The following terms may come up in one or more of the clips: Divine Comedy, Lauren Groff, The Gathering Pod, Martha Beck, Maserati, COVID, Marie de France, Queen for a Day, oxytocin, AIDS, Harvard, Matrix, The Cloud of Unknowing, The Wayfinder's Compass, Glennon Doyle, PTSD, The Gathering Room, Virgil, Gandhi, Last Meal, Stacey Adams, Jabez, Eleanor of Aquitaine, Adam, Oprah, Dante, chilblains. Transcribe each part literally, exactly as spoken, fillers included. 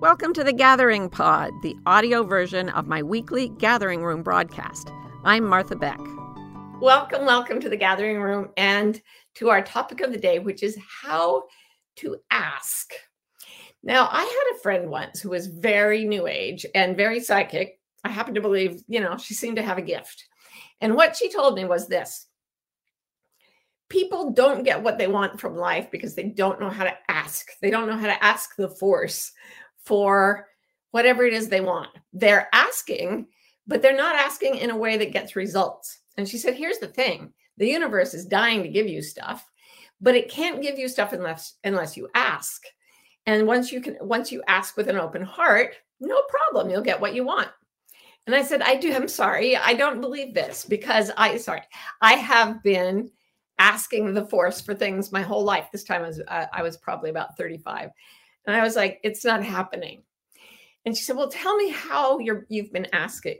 Welcome to The Gathering Pod, the audio version of my weekly Gathering Room broadcast. I'm Martha Beck. Welcome, welcome to The Gathering Room and to our topic of the day, which is how to ask. Now, I had a friend once who was very new age and very psychic. I happen to believe, you know, she seemed to have a gift. And what she told me was this. People don't get what they want from life because they don't know how to ask. They don't know how to ask the force for whatever it is they want. They're asking, but they're not asking in a way that gets results. And she said, here's the thing. The universe is dying to give you stuff, but it can't give you stuff unless unless you ask. And once you can, once you ask with an open heart, no problem, you'll get what you want. And I said, I do, I'm sorry, I don't believe this because I, sorry, I have been asking the force for things my whole life. This time I was, uh, I was probably about thirty-five. And I was like, it's not happening. And she said, well, tell me how you're, you've been asking.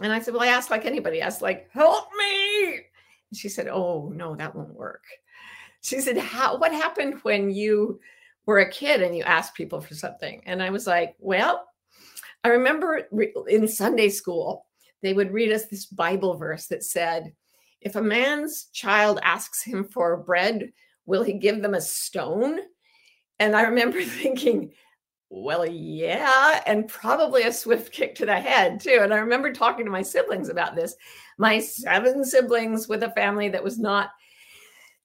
And I said, well, I asked like anybody. I asked like, help me. And she said, oh, no, that won't work. She said, how, what happened when you were a kid and you asked people for something? And I was like, well, I remember in Sunday school, they would read us this Bible verse that said, if a man's child asks him for bread, will he give them a stone? And I remember thinking, well, yeah, and probably a swift kick to the head too. And I remember talking to my siblings about this, my seven siblings with a family that was not,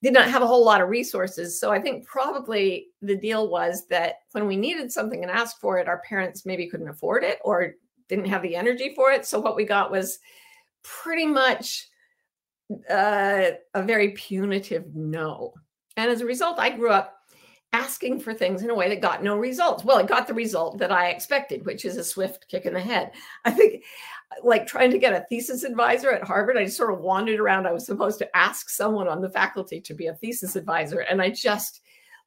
did not have a whole lot of resources. So I think probably the deal was that when we needed something and asked for it, our parents maybe couldn't afford it or didn't have the energy for it. So what we got was pretty much uh, a very punitive no. And as a result, I grew up asking for things in a way that got no results. Well, it got the result that I expected, which is a swift kick in the head. I think like trying to get a thesis advisor at Harvard, I just sort of wandered around. I was supposed to ask someone on the faculty to be a thesis advisor. And I just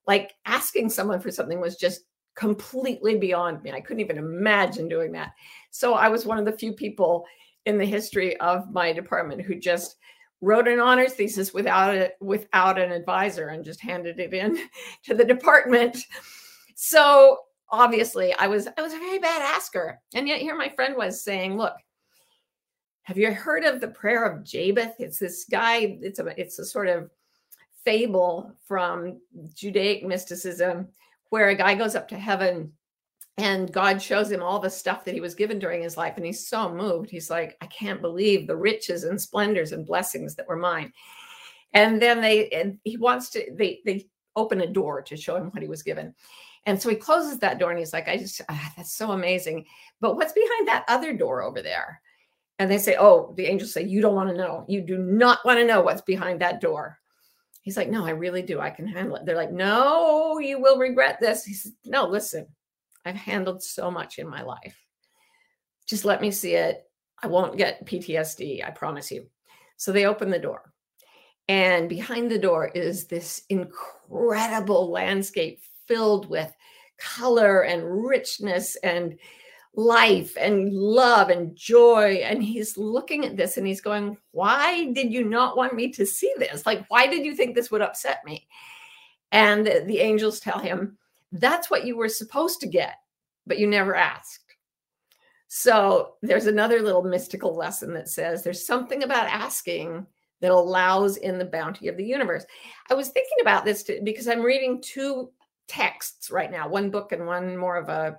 like asking someone for something was just completely beyond me. I couldn't even imagine doing that. So I was one of the few people in the history of my department who just wrote an honors thesis without a, without an advisor and just handed it in to the department. So obviously I was, I was a very bad asker. And yet here my friend was saying, look, have you heard of the prayer of Jabez? It's this guy, it's a, it's a sort of fable from Judaic mysticism where a guy goes up to heaven and God shows him all the stuff that he was given during his life. And he's so moved. He's like, I can't believe the riches and splendors and blessings that were mine. And then they, and he wants to, they, they open a door to show him what he was given. And so he closes that door and he's like, I just, ah, that's so amazing. But what's behind that other door over there? And they say, oh, the angels say, you don't want to know. You do not want to know what's behind that door. He's like, no, I really do. I can handle it. They're like, no, you will regret this. He says, no, listen. I've handled so much in my life. Just let me see it. I won't get P T S D, I promise you. So they open the door. And behind the door is this incredible landscape filled with color and richness and life and love and joy. And he's looking at this and he's going, why did you not want me to see this? Like, why did you think this would upset me? And the angels tell him, that's what you were supposed to get, but you never asked. So there's another little mystical lesson that says there's something about asking that allows in the bounty of the universe. I was thinking about this too, because I'm reading two texts right now, one book and one more of a,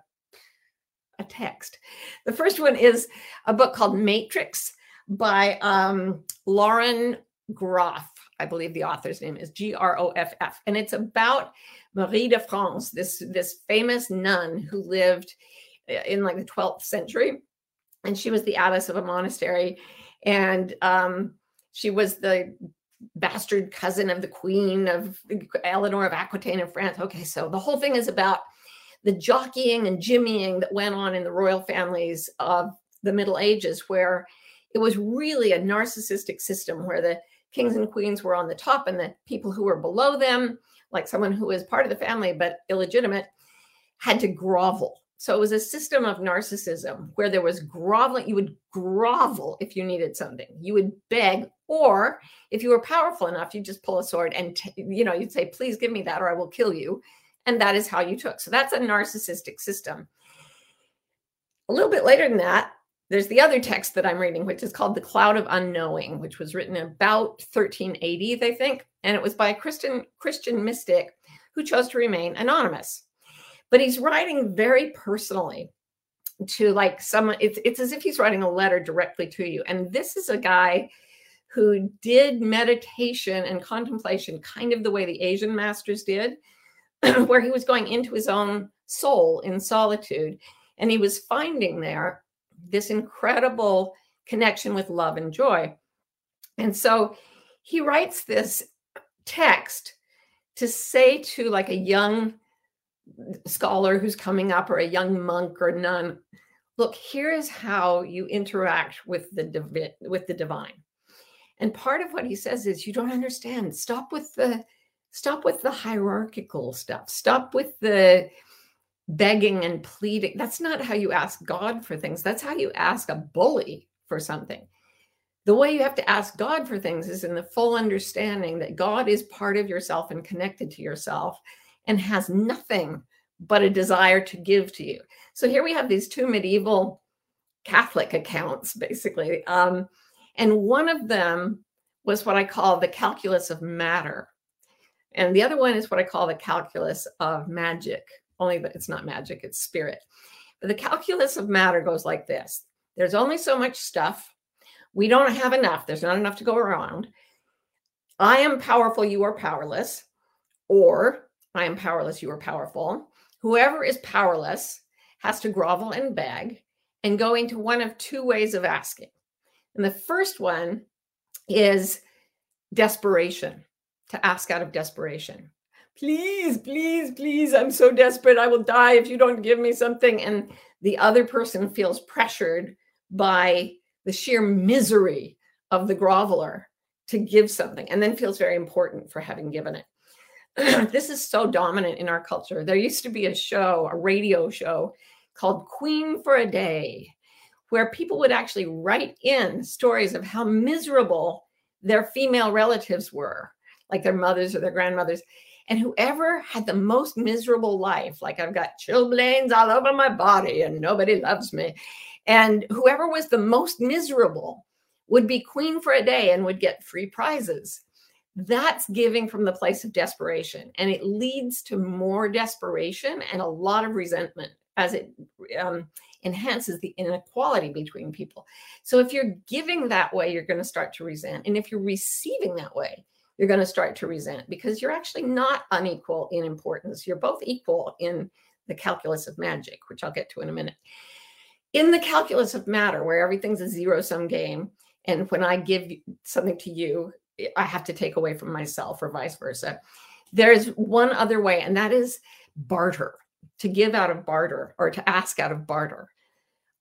a text. The first one is a book called Matrix by um, Lauren Groff. I believe the author's name is G R O F F. And it's about Marie de France, this, this famous nun who lived in like the twelfth century. And she was the abbess of a monastery. And um, she was the bastard cousin of the Queen of Eleanor of Aquitaine of France. Okay, so the whole thing is about the jockeying and jimmying that went on in the royal families of the Middle Ages, where it was really a narcissistic system where the kings and queens were on the top and the people who were below them, like someone who was part of the family but illegitimate, had to grovel. So it was a system of narcissism where there was groveling. You would grovel if you needed something. You would beg, or if you were powerful enough, you'd just pull a sword and, t- you know, you'd say, please give me that or I will kill you. and that is how you took. So that's a narcissistic system. A little bit later than that, there's the other text that I'm reading, which is called The Cloud of Unknowing, which was written about thirteen eighty, they think. And it was by a Christian, Christian mystic who chose to remain anonymous. But he's writing very personally to like someone. It's, it's as if he's writing a letter directly to you. And this is a guy who did meditation and contemplation kind of the way the Asian masters did, where he was going into his own soul in solitude. And he was finding there this incredible connection with love and joy. And so he writes this text to say to like a young scholar who's coming up, or a young monk or nun, look, here is how you interact with the divi- with the divine. And part of what he says is, you don't understand. Stop with the stop with the hierarchical stuff. Stop with the begging and pleading. That's not how you ask God for things. That's how you ask a bully for something. The way you have to ask God for things is in the full understanding that God is part of yourself and connected to yourself and has nothing but a desire to give to you. So here we have these two medieval Catholic accounts, basically. Um, and one of them was what I call the calculus of matter. And the other one is what I call the calculus of magic. Only that it's not magic, it's spirit. But the calculus of matter goes like this. There's only so much stuff. We don't have enough. There's not enough to go around. I am powerful, you are powerless. Or I am powerless, you are powerful. Whoever is powerless has to grovel and beg and go into one of two ways of asking. And the first one is desperation, to ask out of desperation. Please, please, please, I'm so desperate. I will die if you don't give me something. And the other person feels pressured by the sheer misery of the groveler to give something, and then feels very important for having given it. This is so dominant in our culture. There used to be a show, a radio show called Queen for a Day, where people would actually write in stories of how miserable their female relatives were, like their mothers or their grandmothers. And whoever had the most miserable life, like I've got chilblains all over my body and nobody loves me. And whoever was the most miserable would be queen for a day and would get free prizes. That's giving from the place of desperation. And it leads to more desperation and a lot of resentment as it um, enhances the inequality between people. So if you're giving that way, you're going to start to resent. And if you're receiving that way, you're going to start to resent, because you're actually not unequal in importance. You're both equal in the calculus of magic, which I'll get to in a minute. In the calculus of matter, where everything's a zero-sum game, and when I give something to you, I have to take away from myself, or vice versa, there's one other way, and that is barter, to give out of barter, or to ask out of barter.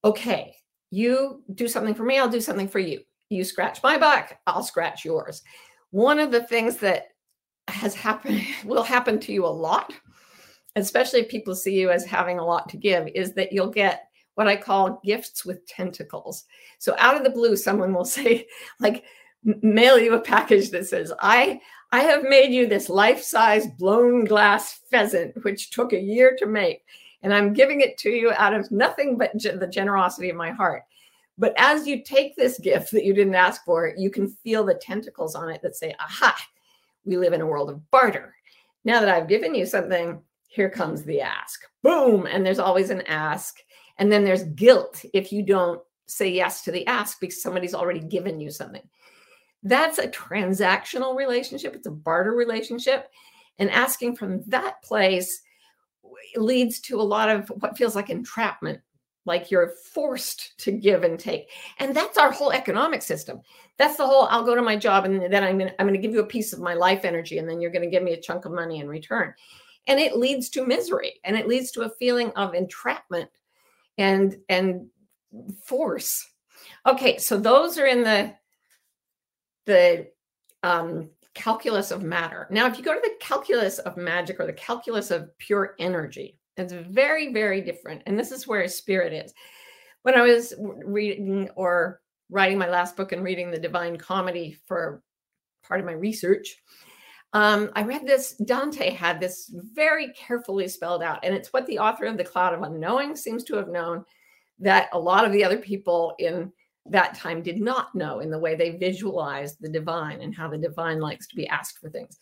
Okay, you do something for me, I'll do something for you. You scratch my back, I'll scratch yours. One of the things that has happened, will happen to you a lot, especially if people see you as having a lot to give, is that you'll get what I call gifts with tentacles. So out of the blue, someone will say, like, mail you a package that says, I, I have made you this life-size blown glass pheasant, which took a year to make, and I'm giving it to you out of nothing but ge- the generosity of my heart. But as you take this gift that you didn't ask for, you can feel the tentacles on it that say, aha, we live in a world of barter. Now that I've given you something, here comes the ask. Boom. And there's always an ask. And then there's guilt if you don't say yes to the ask, because somebody's already given you something. That's a transactional relationship. It's a barter relationship. And asking from that place leads to a lot of what feels like entrapment. Like you're forced to give and take. And that's our whole economic system. That's the whole, I'll go to my job and then I'm going to, I'm going to give you a piece of my life energy, and then you're going to give me a chunk of money in return. And it leads to misery, and it leads to a feeling of entrapment and, and force. Okay. So those are in the, the um, calculus of matter. Now, if you go to the calculus of magic, or the calculus of pure energy, it's very, very different. And this is where spirit is. When I was reading or writing my last book and reading the Divine Comedy for part of my research, Um, I read this, Dante had this very carefully spelled out, and it's what the author of The Cloud of Unknowing seems to have known that a lot of the other people in that time did not know, in the way they visualized the divine and how the divine likes to be asked for things.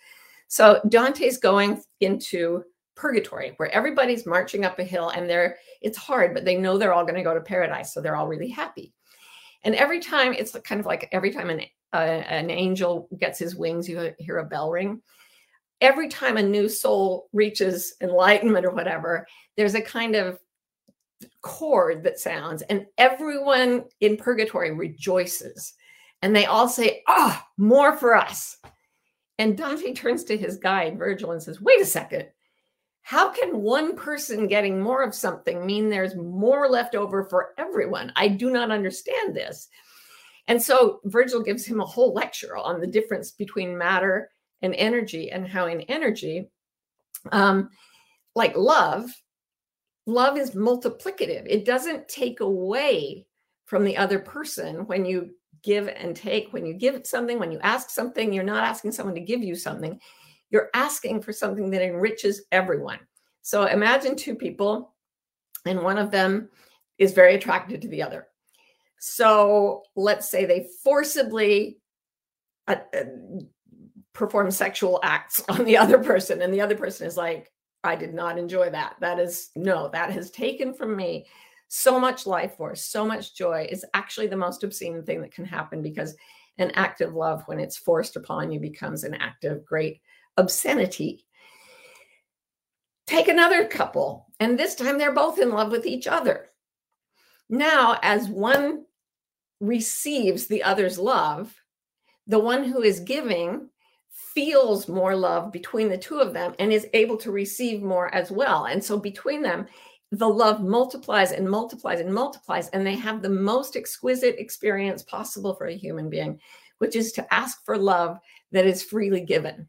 So Dante's going into purgatory, where everybody's marching up a hill, and they're, it's hard, but they know they're all going to go to paradise, so they're all really happy. And every time, it's kind of like every time an, uh, an angel gets his wings, you hear a bell ring. Every time a new soul reaches enlightenment or whatever, there's a kind of chord that sounds, and everyone in purgatory rejoices. And they all say, "Ah, oh, more for us." And Dante turns to his guide, Virgil, and says, "Wait a second. How can one person getting more of something mean there's more left over for everyone? I do not understand this." And so Virgil gives him a whole lecture on the difference between matter and energy, and how in energy, um, like love, love is multiplicative. It doesn't take away from the other person when you give and take. When you give something, when you ask something, you're not asking someone to give you something. You're asking for something that enriches everyone. So imagine two people, and one of them is very attracted to the other. So let's say they forcibly uh, uh, perform sexual acts on the other person, and the other person is like, "I did not enjoy that. That is, no, that has taken from me so much life force, so much joy." Is actually the most obscene thing that can happen, because an act of love, when it's forced upon you, becomes an act of great obscenity. Take another couple, and this time they're both in love with each other. Now, as one receives the other's love, the one who is giving feels more love between the two of them and is able to receive more as well. And so between them, the love multiplies and multiplies and multiplies, and they have the most exquisite experience possible for a human being, which is to ask for love that is freely given.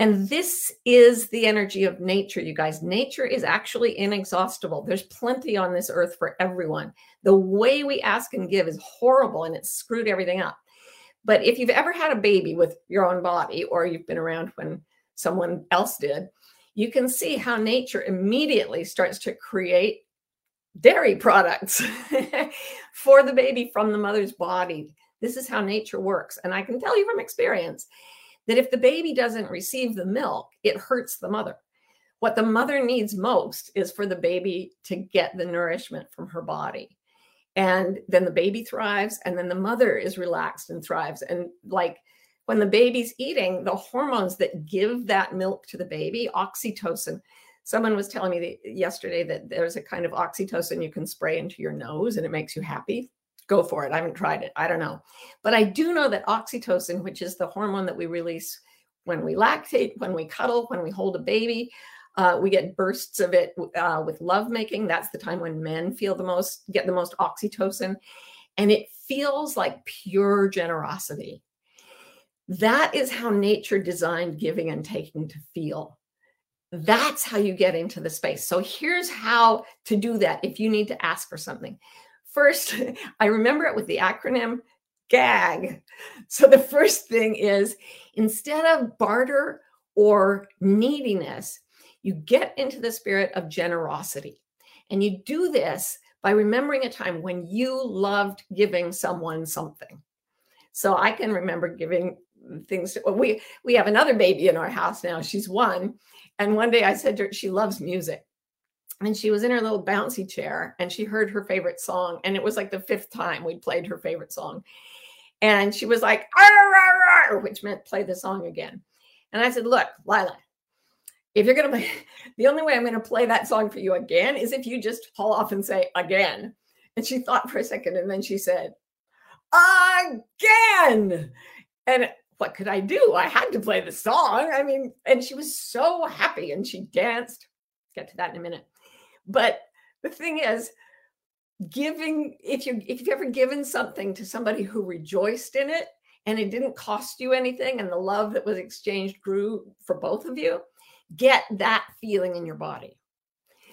And this is the energy of nature, you guys. Nature is actually inexhaustible. There's plenty on this earth for everyone. The way we ask and give is horrible, and it's screwed everything up. But if you've ever had a baby with your own body, or you've been around when someone else did, you can see how nature immediately starts to create dairy products for the baby from the mother's body. This is how nature works. And I can tell you from experience that if the baby doesn't receive the milk, it hurts the mother. What the mother needs most is for the baby to get the nourishment from her body. And then the baby thrives, and then the mother is relaxed and thrives. And like when the baby's eating, the hormones that give that milk to the baby, oxytocin. Someone was telling me that yesterday that there's a kind of oxytocin you can spray into your nose and it makes you happy. Go for it. I haven't tried it. I don't know. But I do know that oxytocin, which is the hormone that we release when we lactate, when we cuddle, when we hold a baby, uh, we get bursts of it uh, with lovemaking. That's the time when men feel the most, get the most oxytocin. And it feels like pure generosity. That is how nature designed giving and taking to feel. That's how you get into the space. So here's how to do that if you need to ask for something. First, I remember it with the acronym GAG. So the first thing is, instead of barter or neediness, you get into the spirit of generosity. And you do this by remembering a time when you loved giving someone something. So I can remember giving things to, well, we, we have another baby in our house now. She's one. And one day I said to her, she loves music. And she was in her little bouncy chair, and she heard her favorite song. And it was like the fifth time we'd played her favorite song. And she was like, "Arr, arr, arr," which meant play the song again. And I said, "Look, Lila, if you're going to play, the only way I'm going to play that song for you again is if you just haul off and say again." And she thought for a second, and then she said, "Again." And what could I do? I had to play the song. I mean, and she was so happy, and she danced. Get to that in a minute. But the thing is, giving, if you if you've ever given something to somebody who rejoiced in it, and it didn't cost you anything, and the love that was exchanged grew for both of you, get that feeling in your body.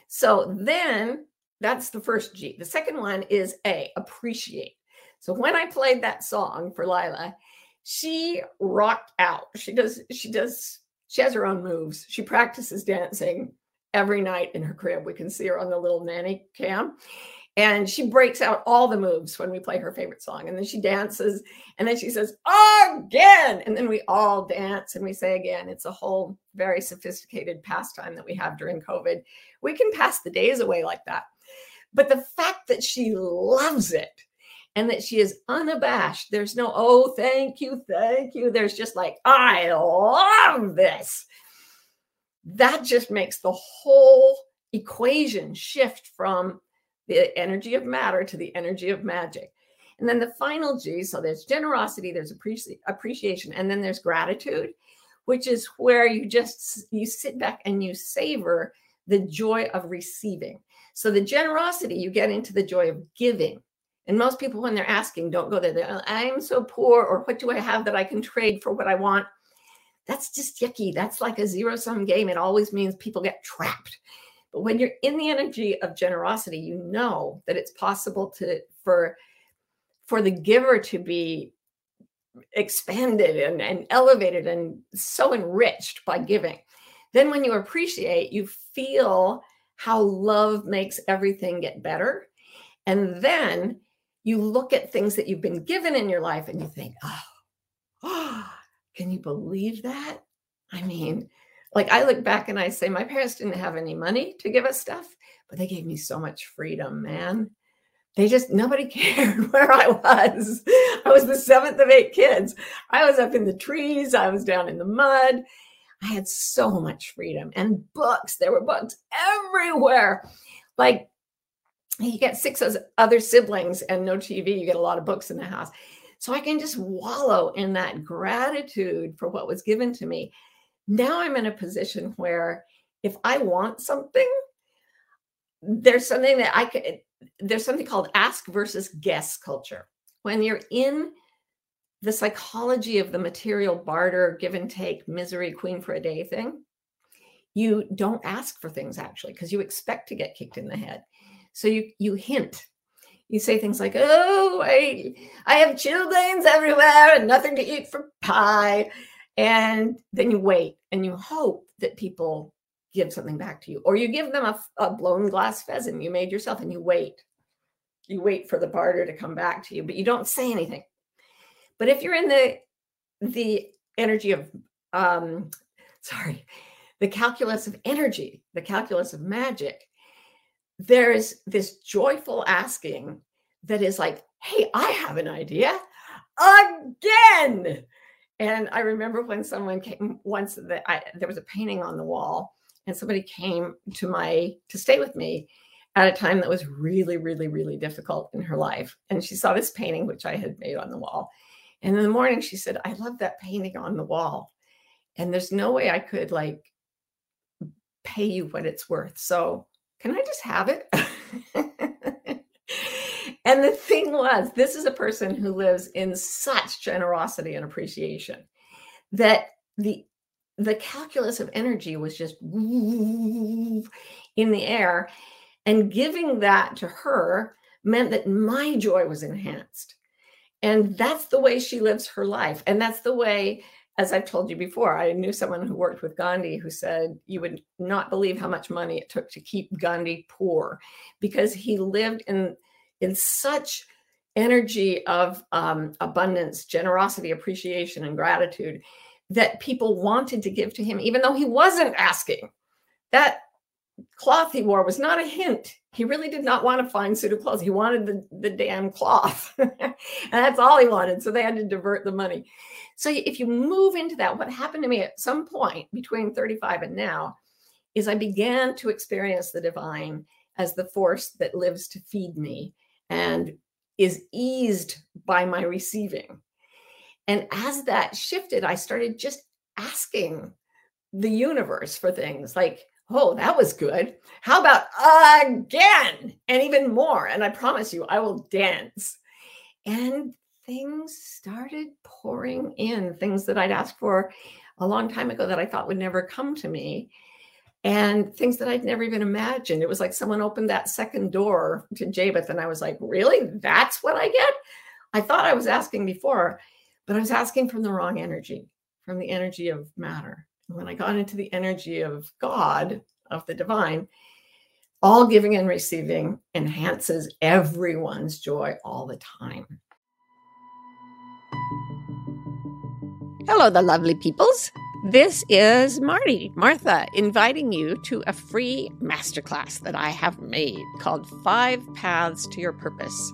So then that's the first G. The second one is A, appreciate. So when I played that song for Lila, she rocked out. She does, she does, she has her own moves. She practices dancing every night in her crib. We can see her on the little nanny cam. And she breaks out all the moves when we play her favorite song. And then she dances. And then she says, again. And then we all dance and we say again. It's a whole very sophisticated pastime that we have during COVID. We can pass the days away like that. But the fact that she loves it and that she is unabashed, there's no, oh, thank you, thank you. There's just like, I love this. That just makes the whole equation shift from the energy of matter to the energy of magic. And then the final G, so there's generosity, there's appreci- appreciation, and then there's gratitude, which is where you just, you sit back and you savor the joy of receiving. So the generosity, you get into the joy of giving. And most people, when they're asking, don't go there. They're, I'm so poor, or what do I have that I can trade for what I want? That's just yucky. That's like a zero-sum game. It always means people get trapped. But when you're in the energy of generosity, you know that it's possible to for, for the giver to be expanded and, and elevated and so enriched by giving. Then when you appreciate, you feel how love makes everything get better. And then you look at things that you've been given in your life and you think, oh, oh can you believe that? I mean, like I look back and I say, my parents didn't have any money to give us stuff, but they gave me so much freedom, man. They just, nobody cared where I was. I was the seventh of eight kids. I was up in the trees. I was down in the mud. I had so much freedom and books. There were books everywhere. Like you get six other siblings and no T V. You get a lot of books in the house. So I can just wallow in that gratitude for what was given to me. Now I'm in a position where if I want something, there's something that I could, there's something called ask versus guess culture. When you're in the psychology of the material barter, give and take, misery, queen for a day thing, you don't ask for things actually, because you expect to get kicked in the head. So you, you hint, you say things like, oh, I, I have chilblains everywhere and nothing to eat for pie. And then you wait and you hope that people give something back to you, or you give them a, a blown glass pheasant you made yourself and you wait, you wait for the barter to come back to you, but you don't say anything. But if you're in the the energy of, um, sorry, the calculus of energy, the calculus of magic, there is this joyful asking that is like, hey, I have an idea again. And I remember when someone came once, the, I, there was a painting on the wall and somebody came to my, to stay with me at a time that was really, really, really difficult in her life. And she saw this painting, which I had made on the wall. And in the morning she said, I love that painting on the wall. And there's no way I could like pay you what it's worth. So can I just have it? And the thing was, this is a person who lives in such generosity and appreciation that the, the calculus of energy was just in the air. And giving that to her meant that my joy was enhanced. And that's the way she lives her life. And that's the way, as I've told you before, I knew someone who worked with Gandhi who said you would not believe how much money it took to keep Gandhi poor, because he lived in, in such energy of um, abundance, generosity, appreciation, and gratitude that people wanted to give to him, even though he wasn't asking. That cloth he wore was not a hint. He really did not want a fine suit of clothes. He wanted the, the damn cloth. And that's all he wanted. So they had to divert the money. So if you move into that, what happened to me at some point between thirty-five and now is I began to experience the divine as the force that lives to feed me and is eased by my receiving. And as that shifted, I started just asking the universe for things like, oh, that was good. How about again and even more? And I promise you, I will dance. And things started pouring in, things that I'd asked for a long time ago that I thought would never come to me, and things that I'd never even imagined. It was like someone opened that second door to Jabeth, and I was like, really? That's what I get? I thought I was asking before, But I was asking from the wrong energy, from the energy of matter. And when I got into the energy of God, of the divine, all giving and receiving enhances everyone's joy all the time. Hello, the lovely peoples. This is Marty, Martha, inviting you to a free masterclass that I have made called Five Paths to Your Purpose.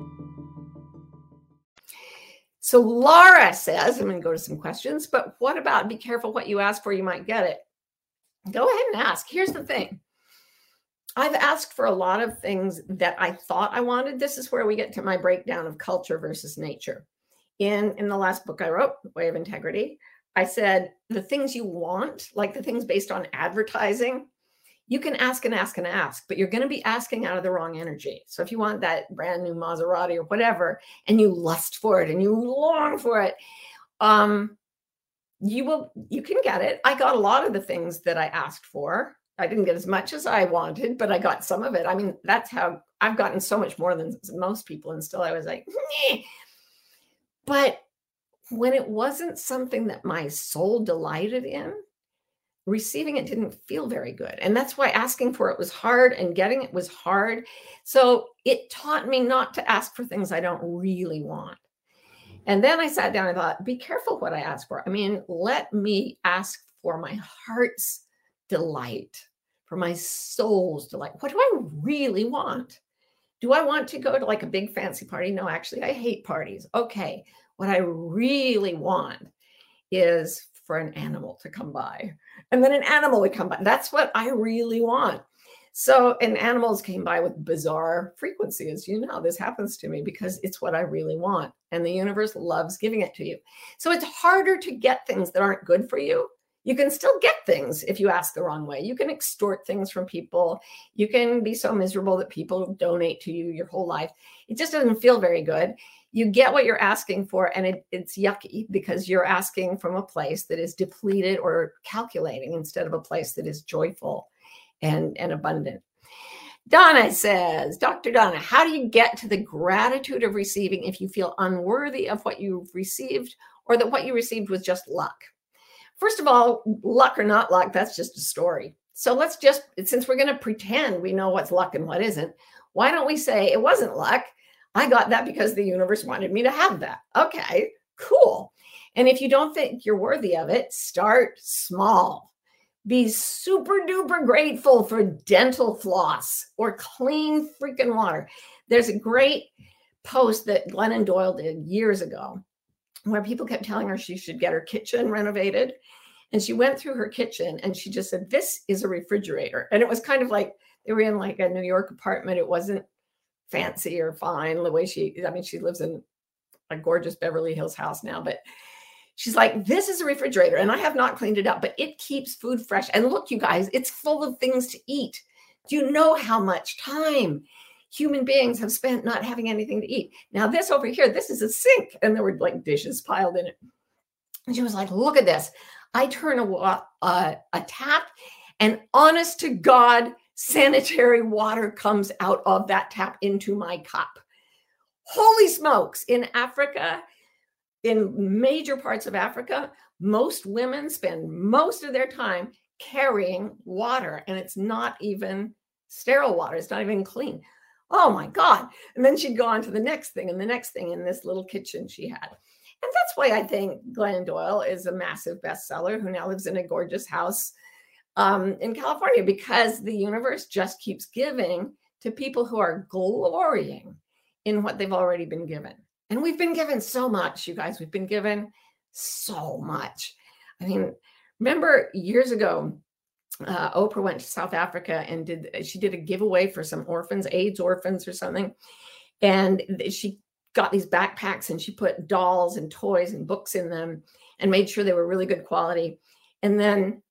So Laura says, I'm going to go to some questions, but what about be careful what you ask for, you might get it. Go ahead and ask. Here's the thing. I've asked for a lot of things that I thought I wanted. This is where we get to my breakdown of culture versus nature. In, in the last book I wrote, The Way of Integrity, I said, the things you want, like the things based on advertising, you can ask and ask and ask, but you're going to be asking out of the wrong energy. So if you want that brand new Maserati or whatever, and you lust for it and you long for it, um, you will, you can get it. I got a lot of the things that I asked for. I didn't get as much as I wanted, but I got some of it. I mean, that's how I've gotten so much more than most people. And still I was like, Neh. But when it wasn't something that my soul delighted in, receiving it didn't feel very good. And that's why asking for it was hard and getting it was hard. So it taught me not to ask for things I don't really want. And then I sat down and thought, be careful what I ask for. I mean, let me ask for my heart's delight, for my soul's delight. What do I really want? Do I want to go to like a big fancy party? No, actually, I hate parties. Okay. What I really want is for an animal to come by. And then an animal would come by. That's what I really want. So, and animals came by with bizarre frequencies. You know, this happens to me because it's what I really want. And the universe loves giving it to you. So it's harder to get things that aren't good for you. You can still get things if you ask the wrong way. You can extort things from people. You can be so miserable that people donate to you your whole life. It just doesn't feel very good. You get what you're asking for, and it, it's yucky because you're asking from a place that is depleted or calculating instead of a place that is joyful and, and abundant. Donna says, Doctor Donna, how do you get to the gratitude of receiving if you feel unworthy of what you've received or that what you received was just luck? First of all, luck or not luck, that's just a story. So let's just, since we're going to pretend we know what's luck and what isn't, why don't we say it wasn't luck? I got that because the universe wanted me to have that. Okay, cool. And if you don't think you're worthy of it, start small. Be super duper grateful for dental floss or clean freaking water. There's a great post that Glennon Doyle did years ago where people kept telling her she should get her kitchen renovated. And she went through her kitchen and she just said, this is a refrigerator. And it was kind of like, they were in like a New York apartment. It wasn't fancy or fine the way she, I mean, she lives in a gorgeous Beverly Hills house now, but she's like, this is a refrigerator and I have not cleaned it up, but it keeps food fresh. And look, you guys, it's full of things to eat. Do you know how much time human beings have spent not having anything to eat? Now this over here, this is a sink and there were like dishes piled in it. And she was like, look at this. I turn a, a, a tap and honest to God, sanitary water comes out of that tap into my cup. Holy smokes. In Africa, in major parts of Africa, most women spend most of their time carrying water, and it's not even sterile water. It's not even clean. Oh my God. And then she'd go on to the next thing and the next thing in this little kitchen she had. And that's why I think Glennon Doyle is a massive bestseller who now lives in a gorgeous house Um, in California, because the universe just keeps giving to people who are glorying in what they've already been given. And we've been given so much, you guys. We've been given so much. I mean, remember years ago, uh, Oprah went to South Africa and did she did a giveaway for some orphans, AIDS orphans or something. And she got these backpacks and she put dolls and toys and books in them and made sure they were really good quality. And then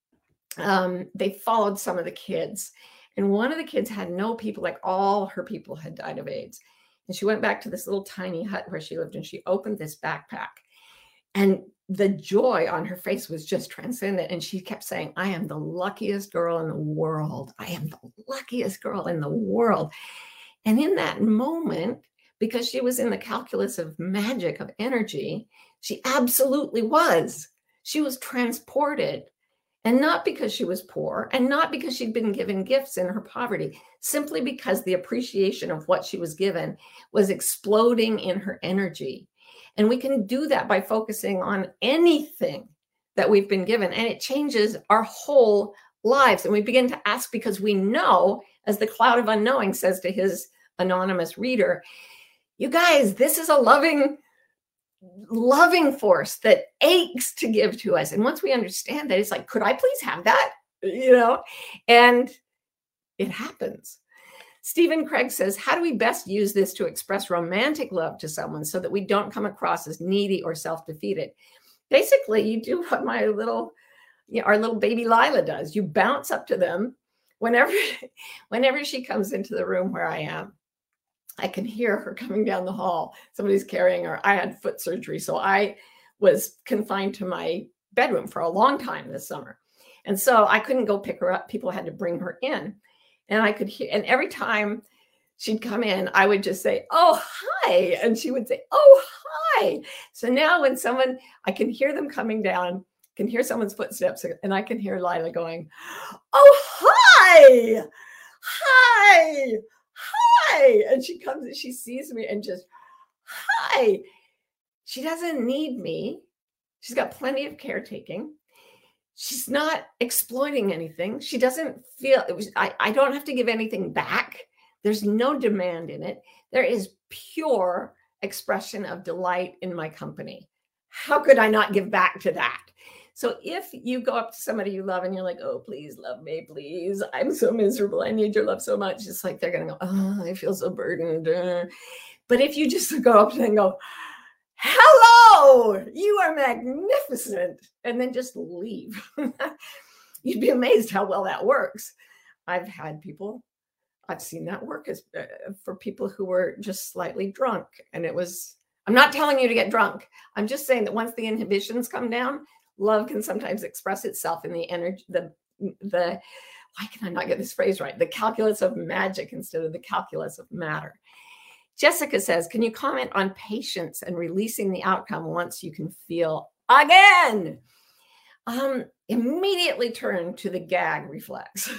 um, they followed some of the kids. And one of the kids had no people, like all her people had died of AIDS. And she went back to this little tiny hut where she lived, and she opened this backpack. And the joy on her face was just transcendent. And she kept saying, I am the luckiest girl in the world. I am the luckiest girl in the world. And in that moment, because she was in the calculus of magic, of energy, she absolutely was. She was transported. And not because she was poor, and not because she'd been given gifts in her poverty, simply because the appreciation of what she was given was exploding in her energy. And we can do that by focusing on anything that we've been given. And it changes our whole lives. And we begin to ask, because we know, as the Cloud of Unknowing says to his anonymous reader, you guys, this is a loving loving force that aches to give to us. And once we understand that, it's like, could I please have that? You know, and it happens. Stephen Craig says, how do we best use this to express romantic love to someone so that we don't come across as needy or self-defeated? Basically, you do what my little, you know, our little baby Lila does. You bounce up to them whenever, whenever she comes into the room where I am. I can hear her coming down the hall. Somebody's carrying her. I had foot surgery, so I was confined to my bedroom for a long time this summer. And so I couldn't go pick her up. People had to bring her in. And I could hear, and every time she'd come in, I would just say, oh, hi. And she would say, oh, hi. So now when someone, I can hear them coming down, can hear someone's footsteps, and I can hear Lila going, oh, hi, hi. Hi. And she comes and she sees me and just, hi. She doesn't need me. She's got plenty of caretaking. She's not exploiting anything. She doesn't feel it was, I, I don't have to give anything back. There's no demand in it. There is pure expression of delight in my company. How could I not give back to that? So if you go up to somebody you love and you're like, oh, please love me, please. I'm so miserable. I need your love so much. It's like they're going to go, oh, I feel so burdened. But if you just go up to them and go, hello, you are magnificent, and then just leave, you'd be amazed how well that works. I've had people, I've seen that work as, uh, for people who were just slightly drunk. And it was, I'm not telling you to get drunk. I'm just saying that once the inhibitions come down, love can sometimes express itself in the energy, the, the, why can I not get this phrase right? The calculus of magic instead of the calculus of matter. Jessica says, can you comment on patience and releasing the outcome once you can feel again? Um, immediately turn to the gag reflex.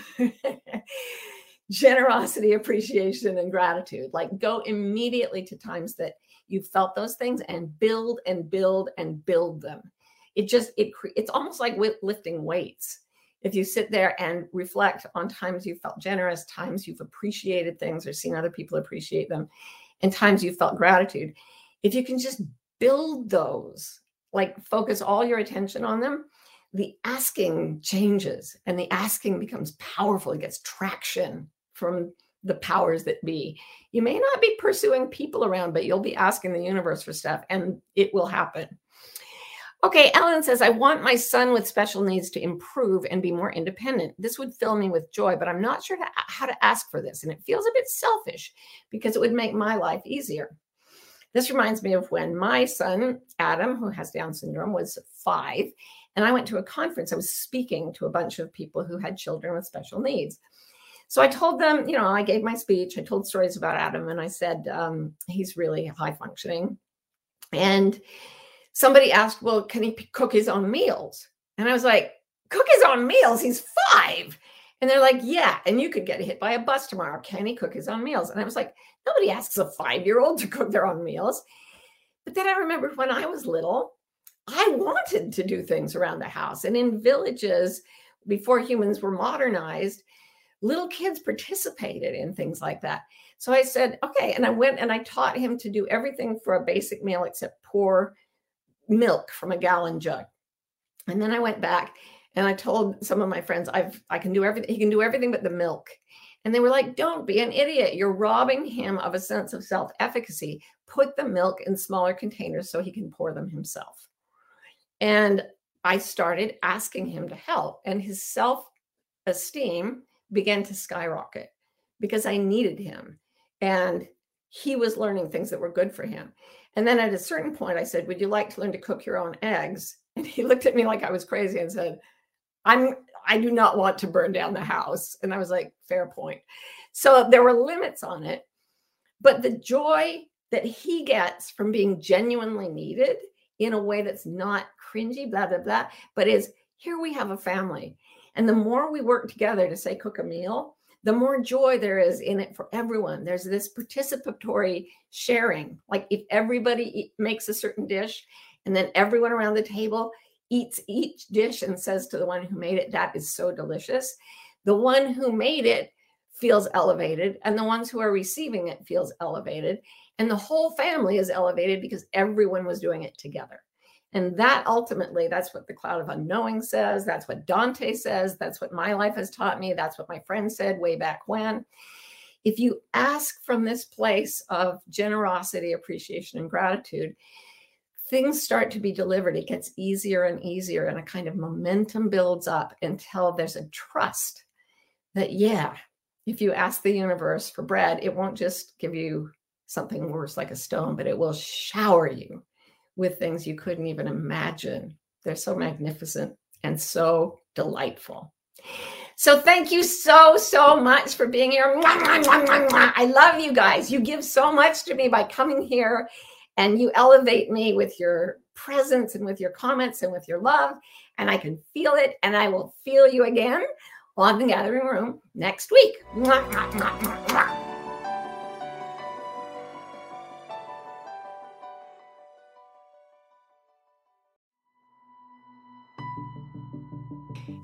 Generosity, appreciation, and gratitude. Like go immediately to times that you felt those things and build and build and build them. It just, it it's almost like lifting weights. If you sit there and reflect on times you felt generous, times you've appreciated things or seen other people appreciate them, and times you felt gratitude, if you can just build those, like focus all your attention on them, the asking changes and the asking becomes powerful. It gets traction from the powers that be. You may not be pursuing people around, but you'll be asking the universe for stuff and it will happen. Okay, Ellen says, I want my son with special needs to improve and be more independent. This would fill me with joy, but I'm not sure to, how to ask for this. And it feels a bit selfish because it would make my life easier. This reminds me of when my son, Adam, who has Down syndrome, was five. And I went to a conference. I was speaking to a bunch of people who had children with special needs. So I told them, you know, I gave my speech. I told stories about Adam. And I said, um, he's really high functioning. And somebody asked, well, can he cook his own meals? And I was like, cook his own meals? He's five. And they're like, yeah, and you could get hit by a bus tomorrow. Can he cook his own meals? And I was like, nobody asks a five-year-old to cook their own meals. But then I remembered when I was little, I wanted to do things around the house. And in villages, before humans were modernized, little kids participated in things like that. So I said, okay. And I went and I taught him to do everything for a basic meal except pour milk from a gallon jug. And then I went back and I told some of my friends, I've, I can do everything. He can do everything but the milk. And they were like, don't be an idiot. You're robbing him of a sense of self-efficacy. Put the milk in smaller containers so he can pour them himself. And I started asking him to help, and his self-esteem began to skyrocket because I needed him and he was learning things that were good for him. And then at a certain point, I said, would you like to learn to cook your own eggs? And he looked at me like I was crazy and said, I'm, I do not want to burn down the house. And I was like, fair point. So there were limits on it, but the joy that he gets from being genuinely needed in a way that's not cringy, blah, blah, blah, but is here we have a family. And the more we work together to say, cook a meal, the more joy there is in it for everyone. There's this participatory sharing. Like if everybody eat, makes a certain dish and then everyone around the table eats each dish and says to the one who made it, that is so delicious. The one who made it feels elevated and the ones who are receiving it feels elevated. And the whole family is elevated because everyone was doing it together. And that ultimately, that's what the Cloud of Unknowing says. That's what Dante says. That's what my life has taught me. That's what my friend said way back when. If you ask from this place of generosity, appreciation, and gratitude, things start to be delivered. It gets easier and easier, and a kind of momentum builds up until there's a trust that, yeah, if you ask the universe for bread, it won't just give you something worse like a stone, but it will shower you with things you couldn't even imagine. They're so magnificent and so delightful. So thank you so, so much for being here. I love you guys. You give so much to me by coming here and you elevate me with your presence and with your comments and with your love. And I can feel it. And I will feel you again on The Gathering Room next week.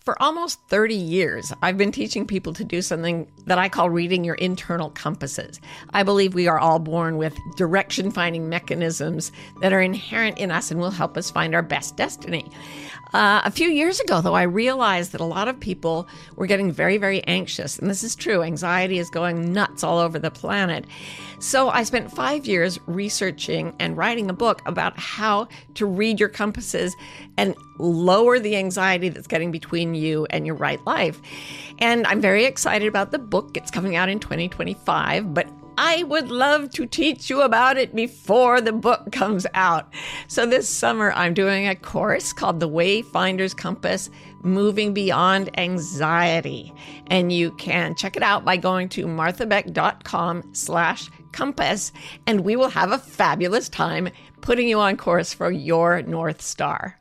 For almost thirty years, I've been teaching people to do something that I call reading your internal compasses. I believe we are all born with direction-finding mechanisms that are inherent in us and will help us find our best destiny. Uh, a few years ago, though, I realized that a lot of people were getting very, very anxious. And this is true. Anxiety is going nuts all over the planet. So I spent five years researching and writing a book about how to read your compasses and lower the anxiety that's getting between you and your right life. And I'm very excited about the book. It's coming out in twenty twenty-five, but I would love to teach you about it before the book comes out. So this summer, I'm doing a course called The Wayfinder's Compass, Moving Beyond Anxiety. And you can check it out by going to marthabeck.com slash compass, and we will have a fabulous time putting you on course for your North Star.